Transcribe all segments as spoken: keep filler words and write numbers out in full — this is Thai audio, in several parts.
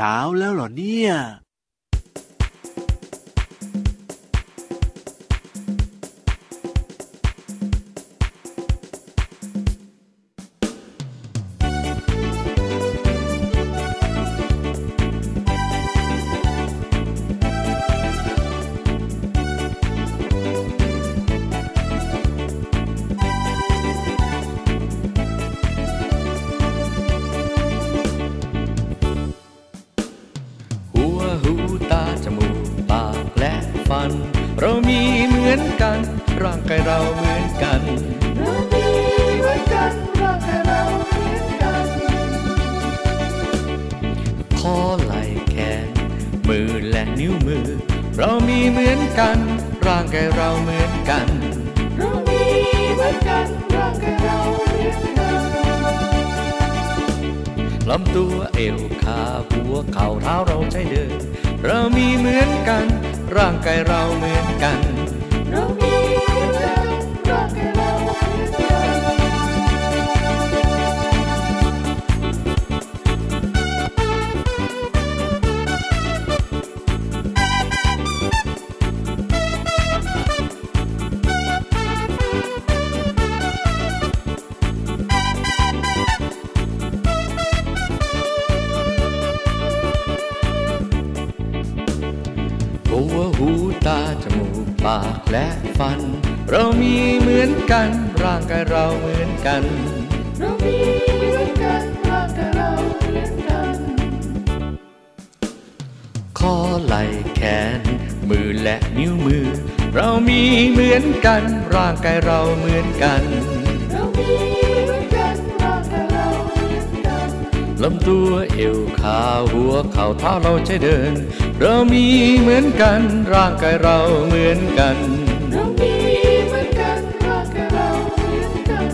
เช้าแล้วเหรอเนี่ยเรามีเหมือนกันร่างกายเราเหมือนกันเรามีเหมือนกันร่างกายเราเหมือนกันคอไหล่แขนมือและนิ้วมือเรามีเหมือนกันร่างกายเราเหมือนกันเรามีเหมือนกันร่างกายเราเหมือนกันลำตัวเอวขาหัวเข่าเท้าเราใช้เดินเรามีเหมือนกันร่างกายเราเหมือนกันเรามีเหมือนกันร่างกายเราเหมือนกันหัวหูตาจมูกปากและฟันเรามีเหมือนกันร่างกายเราเหมือนกันเรามีเหมือนกันร่างกายเราเหมือนกันคอไหล่แขนมือและนิ้วมือเรามีเหมือนกันร่างกายเราเหมือนกันเรามีเหมือนกันร่างกายเราเหมือนกันลำตัวเอวขาหัวเข่าเท้าเราใช้เดินเรามีเหมือนกันร่างกายเราเหมือนกันเรามีเหมือนกันร่างกายเราเหมือนกัน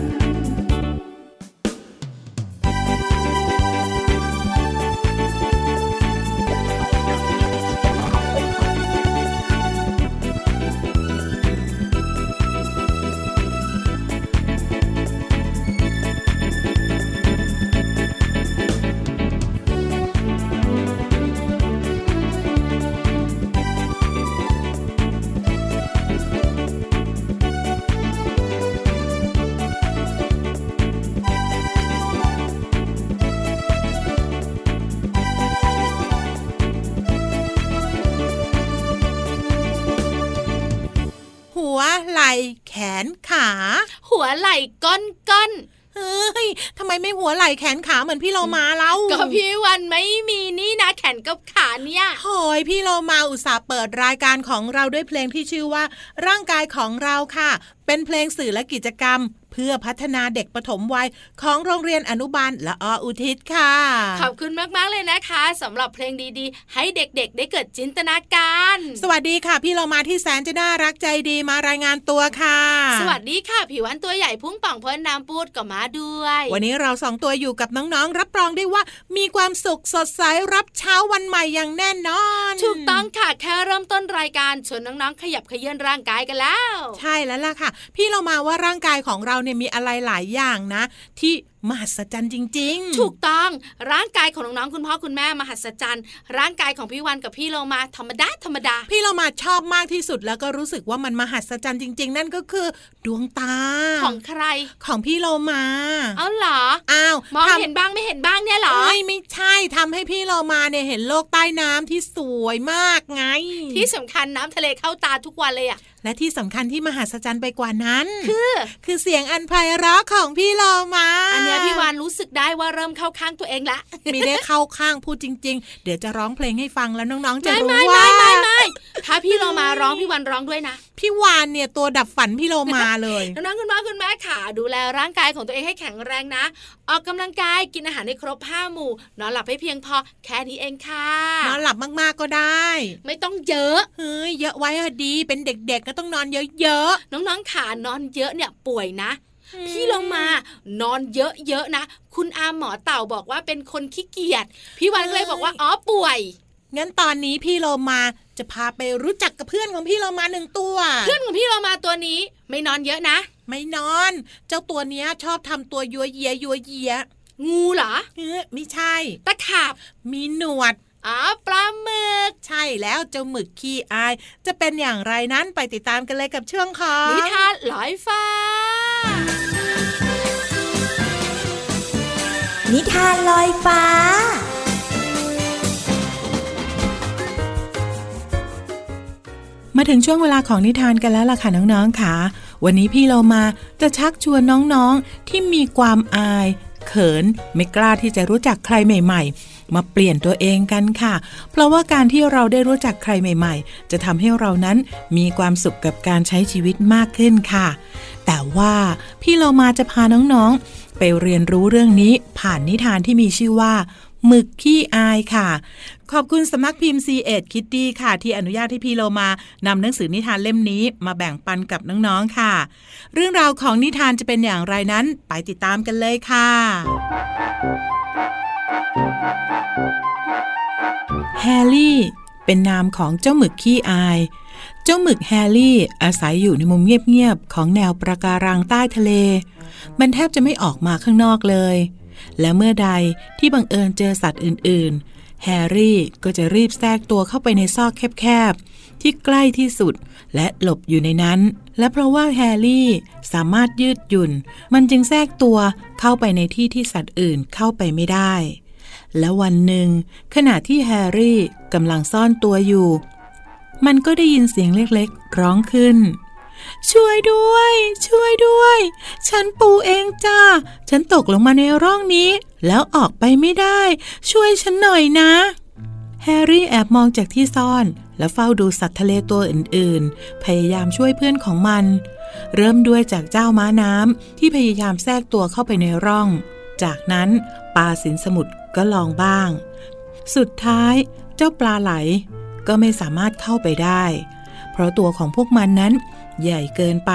หัวไหล่แขนขาหัวไหล่ก้นก้นเฮ้ยทำไมไม่หัวไหล่แขนขาเหมือนพี่โลมาเล่าก็พี่วันไม่มีนี่นะแขนกับขาเนี่ยโอยพี่โลมาอุตส่าห์เปิดรายการของเราด้วยเพลงที่ชื่อว่าร่างกายของเราค่ะเป็นเพลงสื่อและกิจกรรมเพื่อพัฒนาเด็กปฐมวัยของโรงเรียนอนุบาลละอออุทิศค่ะขอบคุณมากๆเลยนะคะสำหรับเพลงดีๆให้เด็กๆได้เกิดจินตนาการสวัสดีค่ะพี่เรามาที่แสนจะน่ารักใจดีมารายงานตัวค่ะสวัสดีค่ะผิววันตัวใหญ่พุ่งป่องพ้นน้ำปูดก็มาด้วยวันนี้เราสองตัวอยู่กับน้องๆรับรองได้ว่ามีความสุขสดใสรับเช้าวันใหม่อย่างแน่นอนถูกต้องค่ะแค่เริ่มต้นรายการชวนน้องๆขยับเขยื้อนร่างกายกันแล้วใช่แล้วล่ะค่ะพี่เรามาว่าร่างกายของเราเนี่ยมีอะไรหลายอย่างนะที่มหัศจรรย์จริงๆถูกต้องร่างกายของน้องๆคุณพ่อคุณแม่มหัศจรรย์ร่างกายของพี่วันกับพี่โลมาธรรมดาธรรมดาพี่โลมาชอบมากที่สุดแล้วก็รู้สึกว่ามันมหัศจรรย์จริงๆนั่นก็คือดวงตาของใครของพี่โลมาเอาเหรออ้าวมองเห็นบ้างไม่เห็นบ้างเนี่ยเหรอไม่ไม่ใช่ทำให้พี่โลมาเนี่ยเห็นโลกใต้น้ำที่สวยมากไงที่สำคัญน้ำทะเลเข้าตาทุกวันเลยอะและที่สำคัญที่มหัศจรรย์ไปกว่านั้นคือคือเสียงอันไพเราะของพี่โลมาอันนี้พี่วานรู้สึกได้ว่าเริ่มเข้าข้างตัวเองละมีได้เข้าข้างพูดจริงๆเดี๋ยวจะร้องเพลงให้ฟังแล้วน้องๆจะรู้ว่าไม่ไม่ไม่ถ้าพี่โลมาร้องพี่วานร้องด้วยนะพี่วานเนี่ยตัวดับฝันพี่โลมาเลยน้องๆคุณพ่อคุณแม่ค่ะดูแลร่างกายของตัวเองให้แข็งแรงนะออกกำลังกายกินอาหารให้ครบห้าหมู่นอนหลับให้เพียงพอแค่นี้เองค่ะนอนหลับมากๆก็ได้ไม่ต้องเยอะเฮ้ยเยอะไว้ดีเป็นเด็กๆก็ต้องนอนเยอะๆน้องๆค่ะนอนเยอะเนี่ยป่วยนะพี่ลงมานอนเยอะๆนะคุณอาหมอเต่าบอกว่าเป็นคนขี้เกียจพี่วันเลยบอกว่าอ๋อป่วยงั้นตอนนี้พี่โลมาจะพาไปรู้จักกับเพื่อนของพี่โลมาหนึ่งตัวเพื่อนของพี่โลมาตัวนี้ไม่นอนเยอะนะไม่นอนเจ้าตัวเนี้ยชอบทำตัวยัวเยียยัวเยียงูเหรอเออไม่ใช่ตะขาบมีหนวด อ๋อปลาหมึกใช่แล้วเจ้าหมึกขี้อายจะเป็นอย่างไรนั้นไปติดตามกันเลยกับช่วงของนิทานลอยฟ้านิทานลอยฟ้ามาถึงช่วงเวลาของนิทานกันแล้วล่ะค่ะน้องๆค่ะวันนี้พี่เรามาจะชักชวนน้องๆที่มีความอายเขินไม่กล้าที่จะรู้จักใครใหม่ๆมาเปลี่ยนตัวเองกันค่ะเพราะว่าการที่เราได้รู้จักใครใหม่ๆจะทำให้เรานั้นมีความสุขกับการใช้ชีวิตมากขึ้นค่ะแต่ว่าพี่เรามาจะพาน้องๆไปเรียนรู้เรื่องนี้ผ่านนิทานที่มีชื่อว่าหมึกขี้อายค่ะขอบคุณสำนักพิมพ์ ซี เอ็ด Kitty ค่ะที่อนุญาตให้พี่โลมานำหนังสือนิทานเล่มนี้มาแบ่งปันกับน้องๆค่ะเรื่องราวของนิทานจะเป็นอย่างไรนั้นไปติดตามกันเลยค่ะแฮร์รี่เป็นนามของเจ้าหมึกขี้อายเจ้าหมึกแฮร์รี่อาศัยอยู่ในมุมเงียบๆของแนวปะการังใต้ทะเลมันแทบจะไม่ออกมาข้างนอกเลยและเมื่อใดที่บังเอิญเจอสัตว์อื่นๆแฮร์รี่ก็จะรีบแทรกตัวเข้าไปในซอกแคบๆที่ใกล้ที่สุดและหลบอยู่ในนั้นและเพราะว่าแฮร์รี่สามารถยืดหยุ่นมันจึงแทรกตัวเข้าไปในที่ที่สัตว์อื่นเข้าไปไม่ได้และวันหนึ่งขณะที่แฮร์รี่กำลังซ่อนตัวอยู่มันก็ได้ยินเสียงเล็กๆร้องขึ้นช่วยด้วยช่วยด้วยฉันปูเองจ้าฉันตกลงมาในร่องนี้แล้วออกไปไม่ได้ช่วยฉันหน่อยนะแฮร์รี่แอบมองจากที่ซ่อนและเฝ้าดูสัตว์ทะเลตัวอื่นๆพยายามช่วยเพื่อนของมันเริ่มด้วยจากเจ้าม้าน้ำที่พยายามแทรกตัวเข้าไปในร่องจากนั้นปลาสินสมุทรก็ลองบ้างสุดท้ายเจ้าปลาไหลก็ไม่สามารถเข้าไปได้เพราะตัวของพวกมันนั้นใหญ่เกินไป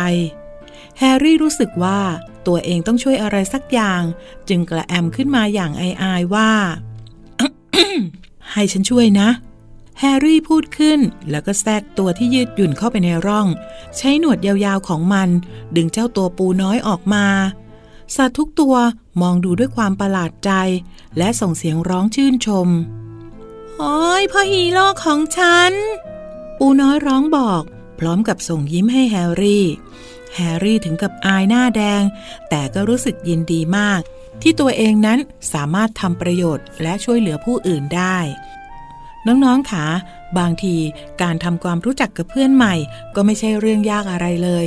แฮร์รี่รู้สึกว่าตัวเองต้องช่วยอะไรสักอย่างจึงกระแอมขึ้นมาอย่างอายๆว่า ให้ฉันช่วยนะแฮร์รี่พูดขึ้นแล้วก็แทรกตัวที่ยืดหยุ่นเข้าไปในร่องใช้หนวดยาวๆของมันดึงเจ้าตัวปูน้อยออกมาสัตว์ทุกตัวมองดูด้วยความประหลาดใจและส่งเสียงร้องชื่นชมโอ้ยพ่อฮีโร่ของฉันปูน้อยร้องบอกพร้อมกับส่งยิ้มให้แฮร์รี่แฮร์รี่ถึงกับอายหน้าแดงแต่ก็รู้สึกยินดีมากที่ตัวเองนั้นสามารถทำประโยชน์และช่วยเหลือผู้อื่นได้น้องๆค่ะบางทีการทำความรู้จักกับเพื่อนใหม่ก็ไม่ใช่เรื่องยากอะไรเลย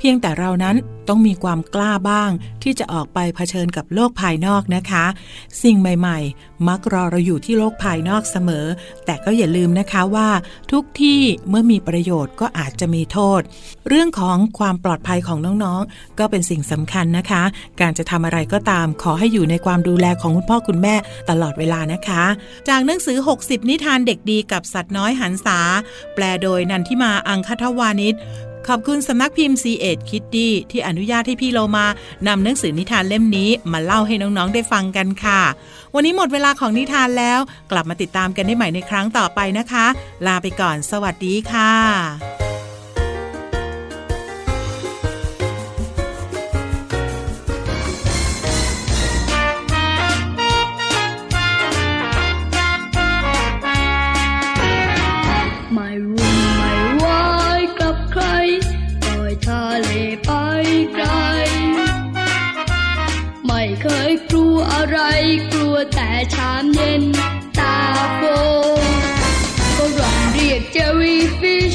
เพียงแต่เรานั้นต้องมีความกล้าบ้างที่จะออกไปเผชิญกับโลกภายนอกนะคะสิ่งใหม่ๆมักรอเราอยู่ที่โลกภายนอกเสมอแต่ก็อย่าลืมนะคะว่าทุกที่เมื่อมีประโยชน์ก็อาจจะมีโทษเรื่องของความปลอดภัยของน้องๆก็เป็นสิ่งสำคัญนะคะการจะทำอะไรก็ตามขอให้อยู่ในความดูแลของคุณพ่อคุณแม่ตลอดเวลานะคะจากหนังสือหกสิบนิทานเด็กดีกับสัตว์น้อยหันษาแปลโดยนันทิมาอังคทวานิชขอบคุณสำนักพิมพ์ ซี เอ็ด Kitty ที่อนุญาตให้พี่โลมานำหนังสือนิทานเล่มนี้มาเล่าให้น้องๆได้ฟังกันค่ะวันนี้หมดเวลาของนิทานแล้วกลับมาติดตามกันได้ใหม่ในครั้งต่อไปนะคะลาไปก่อนสวัสดีค่ะกลัวแต่ชามเย็นตาโฟก็ร้องเรียกเจลลี่ฟิช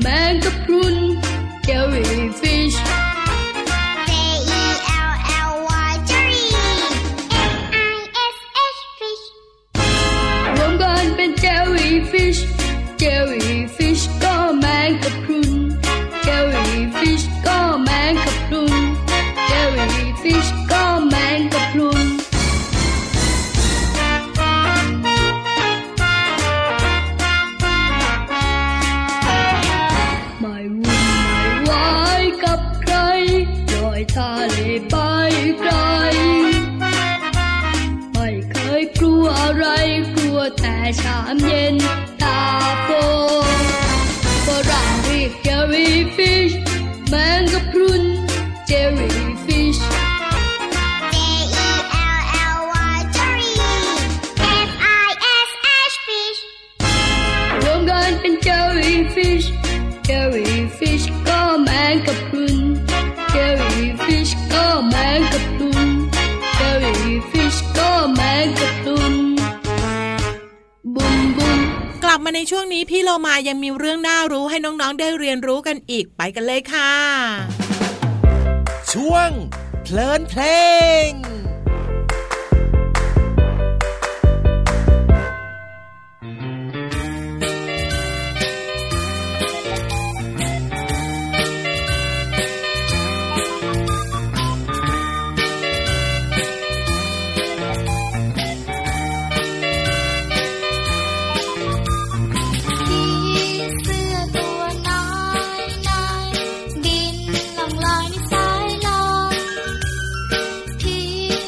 แมงกะพรุนเจลลี่ฟิช J E L L Y Jelly F I S H Fish รวมกันเป็นเจลลี่ฟิชเจลลี่ฟิชก็แมงกะพรุนเจลลี่ฟิชก็แมงกะพรุนเจลลี่ฟิชก็แมงกะพรุนทะเลไปไกลไม่เคยกลัวอะไรกลัวแต่ชามเย็นตาโฟฝรั่งเรียกเจลลี่ฟิชแมงกะพรุนเจลลี่ฟิช J E L L Y Jelly F I S H Fish ในช่วงนี้พี่โลมายังมีเรื่องน่ารู้ให้น้องๆได้เรียนรู้กันอีกไปกันเลยค่ะช่วงเพลินเพลงPeace.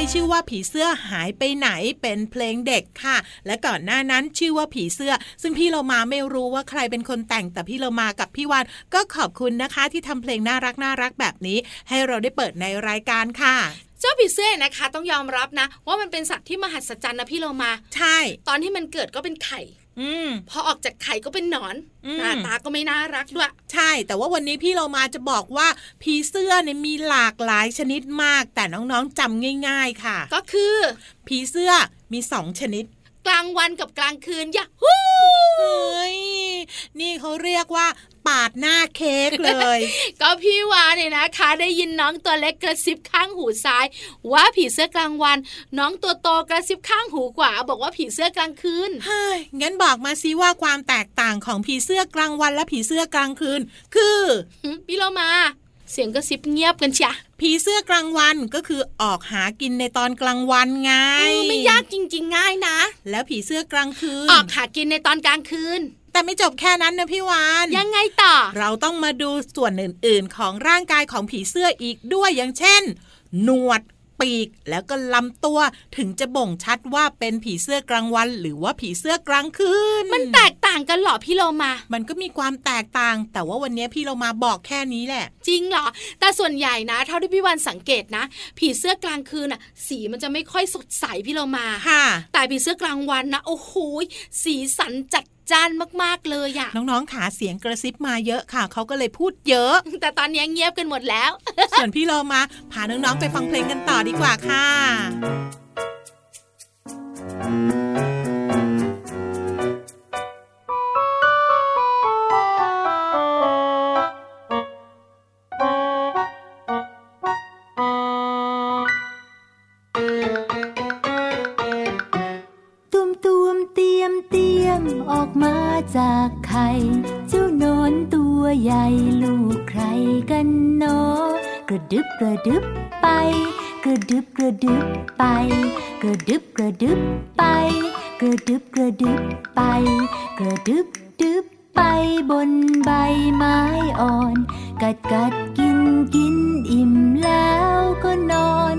ชื่อว่าผีเสื้อหายไปไหนเป็นเพลงเด็กค่ะและก่อนหน้านั้นชื่อว่าผีเสื้อซึ่งพี่เรามาไม่รู้ว่าใครเป็นคนแต่งแต่พี่เรามากับพี่วานก็ขอบคุณนะคะที่ทำเพลงน่ารักน่ารักแบบนี้ให้เราได้เปิดในรายการค่ะเจ้าผีเสื้อนะคะต้องยอมรับนะว่ามันเป็นสัตว์ที่มหัศจรรย์นะพี่เรามาใช่ตอนที่มันเกิดก็เป็นไข่พอออกจากไข่ก็เป็นหนอนหน้าตาก็ไม่น่ารักด้วยใช่แต่ว่าวันนี้พี่เรามาจะบอกว่าผีเสื้อเนี่ยมีหลากหลายชนิดมากแต่น้องๆจำง่ายๆค่ะก็คือผีเสื้อมีสองชนิดกลางวันกับกลางคืนยะฮู้เฮ้ยนี่เขาเรียกว่าปาดหน้าเค้กเลย ก็พี่วานเนี่ยนะคะได้ยินน้องตัวเล็กกระซิบข้างหูซ้ายว่าผีเสื้อกลางวันน้องตัวโตกระซิบข้างหูขวาบอกว่าผีเสื้อกลางคืนเฮ้ยงั้นบอกมาซิว่าความแตกต่างของผีเสื้อกลางวันและผีเสื้อกลางคืนคือพี่โลมาเสียงกระซิบเงียบกันจ้ะผีเสื้อกลางวันก็คือออกหากินในตอนกลางวันไงไม่ยากจริงๆง่ายนะแล้วผีเสื้อกลางคืนออกหากินในตอนกลางคืนแต่ไม่จบแค่นั้นนะพี่วานยังไงต่อเราต้องมาดูส่วนอื่นๆของร่างกายของผีเสื้ออีกด้วยอย่างเช่นหนวดปีกแล้วก็ลำตัวถึงจะบ่งชัดว่าเป็นผีเสื้อกลางวันหรือว่าผีเสื้อกลางคืนมันแตกต่างกันเหรอพี่โลมามันก็มีความแตกต่างแต่ว่าวันนี้พี่โลมาบอกแค่นี้แหละจริงเหรอแต่ส่วนใหญ่นะเท่าที่พี่วานสังเกตนะผีเสื้อกลางคืนน่ะสีมันจะไม่ค่อยสดใสพี่โลมาค่ะแต่ผีเสื้อกลางวันนะโอ้โหสีสันจัดจ้านมากๆเลยอ่ะน้องๆขาเสียงกระซิบมาเยอะค่ะเขาก็เลยพูดเยอะแต่ตอนนี้เงียบกันหมดแล้วส่วนพี่เรามาพาน้องๆไปฟังเพลงกันต่อดีกว่าค่ะจากไข่เจ้าโนนตัวใหญ่ลูกใครกันเนาะกระดึบกระดึบไปกระดึบกระดึบไปกระดึบกระดึบไปกระดึบกระดึบไปกระดึบดึบไปบนใบไม้อ่อนกัดกัดกินกินอิ่มแล้วก็นอน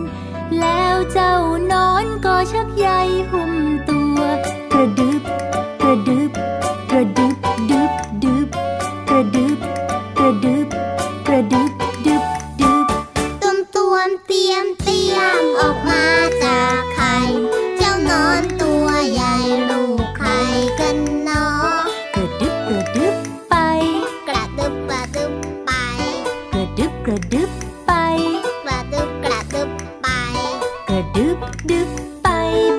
แล้วเจ้านอนก็ชักใยหุ้มตัวกระดึบกระดึบกระดึบดึบดึบกระดึบกระดึบกระดึบดึบดึบตุ้มตัวเตียมเตียมออกมาจากไข่เจ้านอนตัวใหญ่ลูกไข่กันเนาะกระดึบกระดึบไปกระดึบกระดึบไปกระดึบกระดึบไปกระดึบกระดึบไปกระดึบดึบไป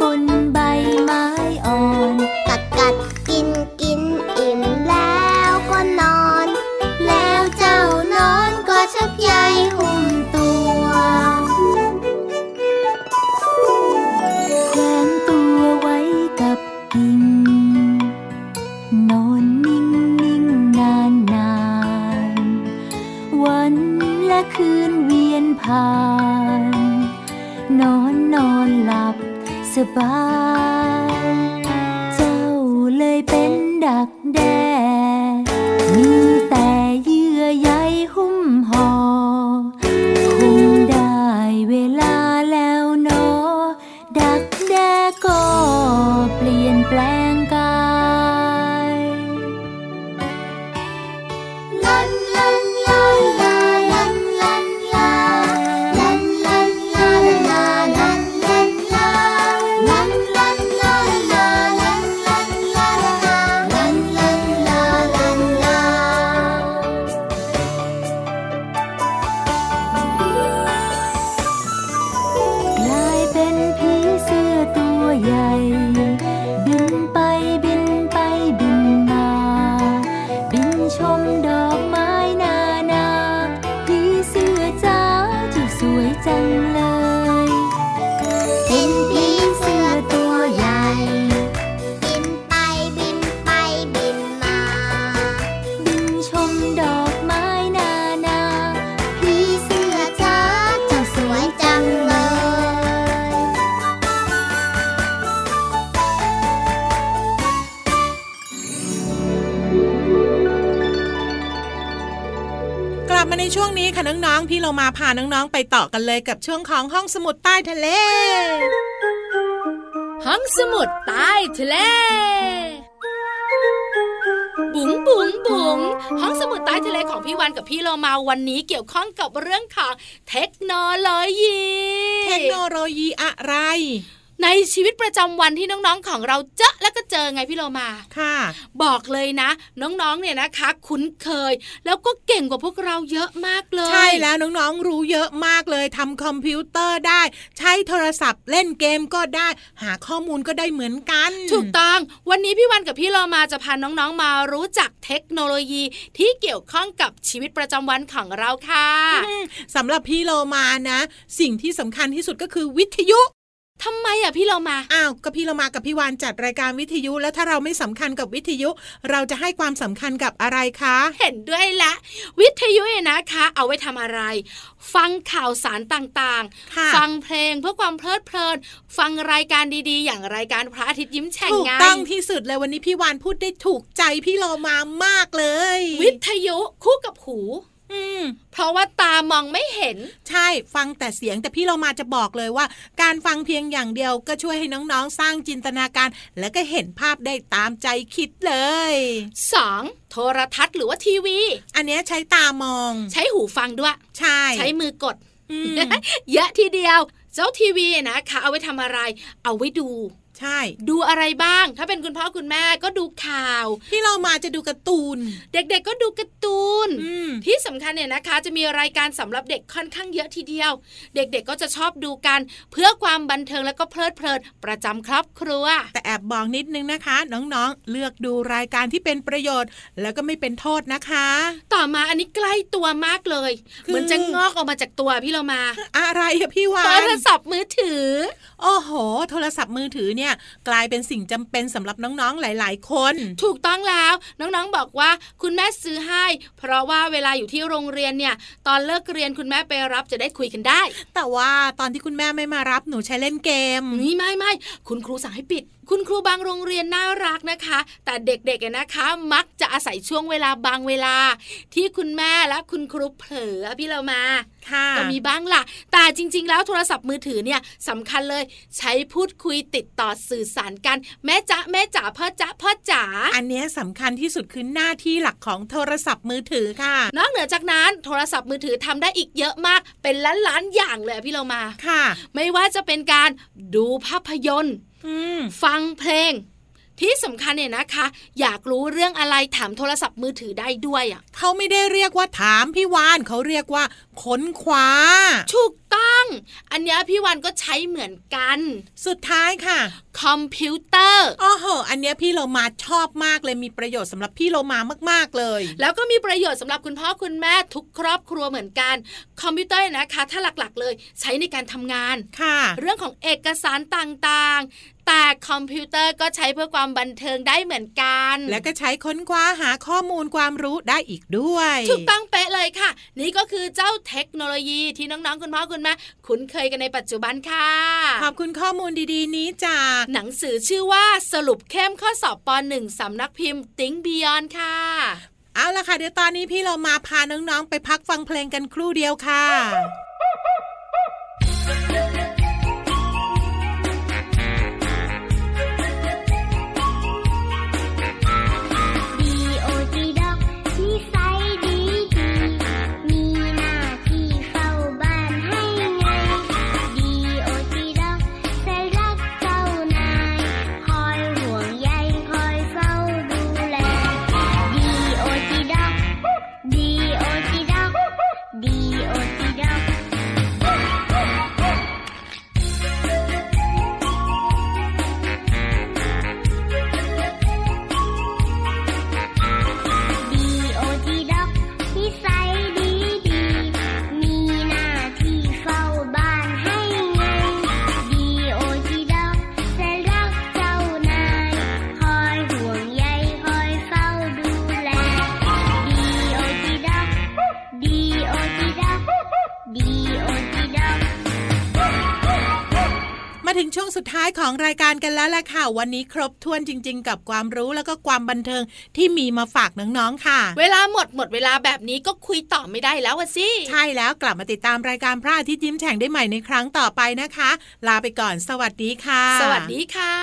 บนใบไม้อ่อนกัดกัดกินกินอิ่มแล้วก็นอนแล้วเจ้านอนก็ชักใยหุ้มตัวแขวนตัวไว้กับกิ่งนอนนิ่งนิ่งนานนานวันและคืนเวียนผ่านนอนนอนหลับสบายเลยเป็นดักแด้มีแต่เยื่อใยหุ้มห่อคงได้เวลาแล้วเนาะดักแด้ก็เปลี่ยนแปลงกายลันลันลันลาลันลันลาลันลันลันลาลันลันลาลันลันลันลาลันลันก ลับมาในช่วงนี้ค่ะน้องๆพี่เรามาพาน้องๆไปต่อกันเลยกับช่วงของห้องสมุดใต้ทะเลห้องสมุดใต้ทะเลบุ๋งบุ๋งบุ๋งห้องสมุดใต้ทะเลของพี่วันกับพี่โลมาวันนี้เกี่ยวข้องกับเรื่องของเทคโนโลยีเทคโนโลยีอะไรในชีวิตประจำวันที่น้องๆของเราเจอแล้วก็เจอไงพี่โลมาค่ะบอกเลยนะน้องๆเนี่ยนะคะคุ้นเคยแล้วก็เก่งกว่าพวกเราเยอะมากเลยใช่แล้วน้องๆรู้เยอะมากเลยทำคอมพิวเตอร์ได้ใช้โทรศัพท์เล่นเกมก็ได้หาข้อมูลก็ได้เหมือนกันถูกต้องวันนี้พี่วันกับพี่โลมาจะพาน้องๆมารู้จักเทคโนโลยีที่เกี่ยวข้องกับชีวิตประจำวันของเราค่ะสำหรับพี่โลมานะสิ่งที่สำคัญที่สุดก็คือวิทยุทำไมอ่ะพี่เรามาอ้าวก็พี่เรามากับพี่วานจัดรายการวิทยุแล้วถ้าเราไม่สำคัญกับวิทยุเราจะให้ความสำคัญกับอะไรคะเห็นด้วยละวิทยุเนี่ยนะคะเอาไว้ทำอะไรฟังข่าวสารต่างๆฟังเพลงเพื่อความเพลิดเพลินฟังรายการดีๆอย่างรายการพระอาทิตย์ยิ้มแฉ่งถูกต้องที่สุดเลยวันนี้พี่วานพูดได้ถูกใจพี่เรามามากเลยวิทยุคู่กับหูเพราะว่าตามองไม่เห็นใช่ฟังแต่เสียงแต่พี่เรามาจะบอกเลยว่าการฟังเพียงอย่างเดียวก็ช่วยให้น้องๆสร้างจินตนาการแล้วก็เห็นภาพได้ตามใจคิดเลยสองโทรทัศน์หรือว่าทีวีอันนี้ใช้ตามองใช้หูฟังด้วยใช่ใช้มือกด เยอะทีเดียวเจ้าทีวีนะคะเอาไว้ทำอะไรเอาไว้ดูใช่ดูอะไรบ้างถ้าเป็นคุณพ่อคุณแม่ก็ดูข่าวพี่เรามาจะดูการ์ตูนเด็กๆก็ดูการ์ตูนที่สำคัญเนี่ยนะคะจะมีรายการสำหรับเด็กค่อนข้างเยอะทีเดียวเด็กๆก็จะชอบดูกันเพื่อความบันเทิงแล้วก็เพลิดเพลินประจำครอบครัวแต่แอบบอกนิดนึงนะคะน้องๆเลือกดูรายการที่เป็นประโยชน์แล้วก็ไม่เป็นโทษนะคะต่อมาอันนี้ใกล้ตัวมากเลยเหมือนจะงอกออกมาจากตัวพี่เรามาอะไรอะพี่วานโทรศัพท์มือถือโอ้โหโทรศัพท์มือถือเนี่ยกลายเป็นสิ่งจำเป็นสำหรับน้องๆหลายๆคนถูกต้องแล้วน้องๆบอกว่าคุณแม่ซื้อให้เพราะว่าเวลาอยู่ที่โรงเรียนเนี่ยตอนเลิกเรียนคุณแม่ไปรับจะได้คุยกันได้แต่ว่าตอนที่คุณแม่ไม่มารับหนูใช้เล่นเกมนี่ไม่ไม่คุณครูสั่งให้ปิดคุณครูบางโรงเรียนน่ารักนะคะแต่เด็กๆนะคะมักจะอาศัยช่วงเวลาบางเวลาที่คุณแม่และคุณครูเผลอพี่เรามาก็มีบ้างล่ะแต่จริงๆแล้วโทรศัพท์มือถือเนี่ยสำคัญเลยใช้พูดคุยติดต่อสื่อสารกันแม่จ๊ะแม่จ๋าพ่อจ๊ะพ่อจ๋าอันนี้สำคัญที่สุดคือหน้าที่หลักของโทรศัพท์มือถือค่ะนอกเหนือจากนั้นโทรศัพท์มือถือทำได้อีกเยอะมากเป็นล้านๆอย่างเลยพี่เรามาค่ะไม่ว่าจะเป็นการดูภาพยนตร์ฟังเพลงที่สำคัญเนี่ยนะคะอยากรู้เรื่องอะไรถามโทรศัพท์มือถือได้ด้วยอ่ะเขาไม่ได้เรียกว่าถามพี่วานเขาเรียกว่าค้นคว้าถูกต้องอันนี้พี่วานก็ใช้เหมือนกันสุดท้ายค่ะคอมพิวเตอร์อ๋อโหอันนี้พี่โลมาชอบมากเลยมีประโยชน์สำหรับพี่โลมามากๆเลยแล้วก็มีประโยชน์สำหรับคุณพ่อคุณแม่ทุกครอบครัวเหมือนกันคอมพิวเตอร์นะคะถ้าหลักๆเลยใช้ในการทำงานค่ะเรื่องของเอกสารต่างๆแต่คอมพิวเตอร์ก็ใช้เพื่อความบันเทิงได้เหมือนกันแล้วก็ใช้ค้นคว้าหาข้อมูลความรู้ได้อีกด้วยถูกต้องเป๊ะเลยค่ะนี่ก็คือเจ้าเทคโนโลยีที่น้องๆคุณพ่อคุณแม่คุ้นเคยกันในปัจจุบันค่ะขอบคุณข้อมูลดีๆนี้จากหนังสือชื่อว่าสรุปเข้มข้อสอบป.หนึ่ง สำนักพิมพ์ Think Beyond ค่ะเอาล่ะค่ะเดี๋ยวตอนนี้พี่เรามาพาน้องๆไปพักฟังเพลงกันครู่เดียวค่ะD O T D O ถึงช่วงสุดท้ายของรายการกันแล้วล่ะค่ะวันนี้ครบถ้วนจริงๆกับความรู้แล้วก็ความบันเทิงที่มีมาฝากน้องๆค่ะเวลาหมดหมดเวลาแบบนี้ก็คุยต่อไม่ได้แล้วสิใช่แล้วกลับมาติดตามรายการพระอาทิตย์ยิ้มแฉ่งได้ใหม่ในครั้งต่อไปนะคะลาไปก่อนสวัสดีค่ะสวัสดีค่ะ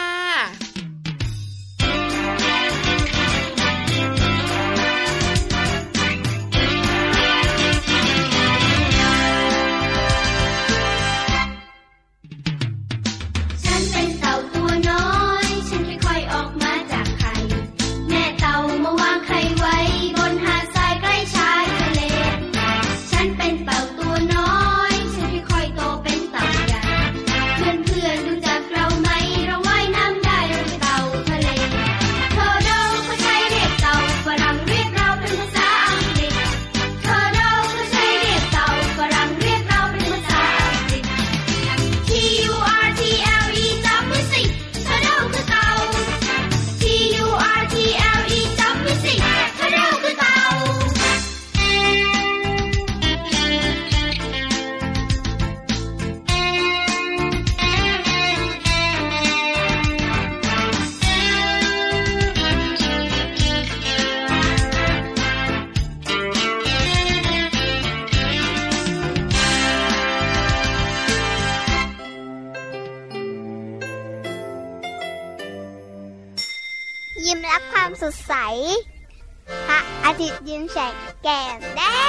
ยิ้มรับความสดใสพระอาทิตย์ยิ้มแฉกแก้มแดง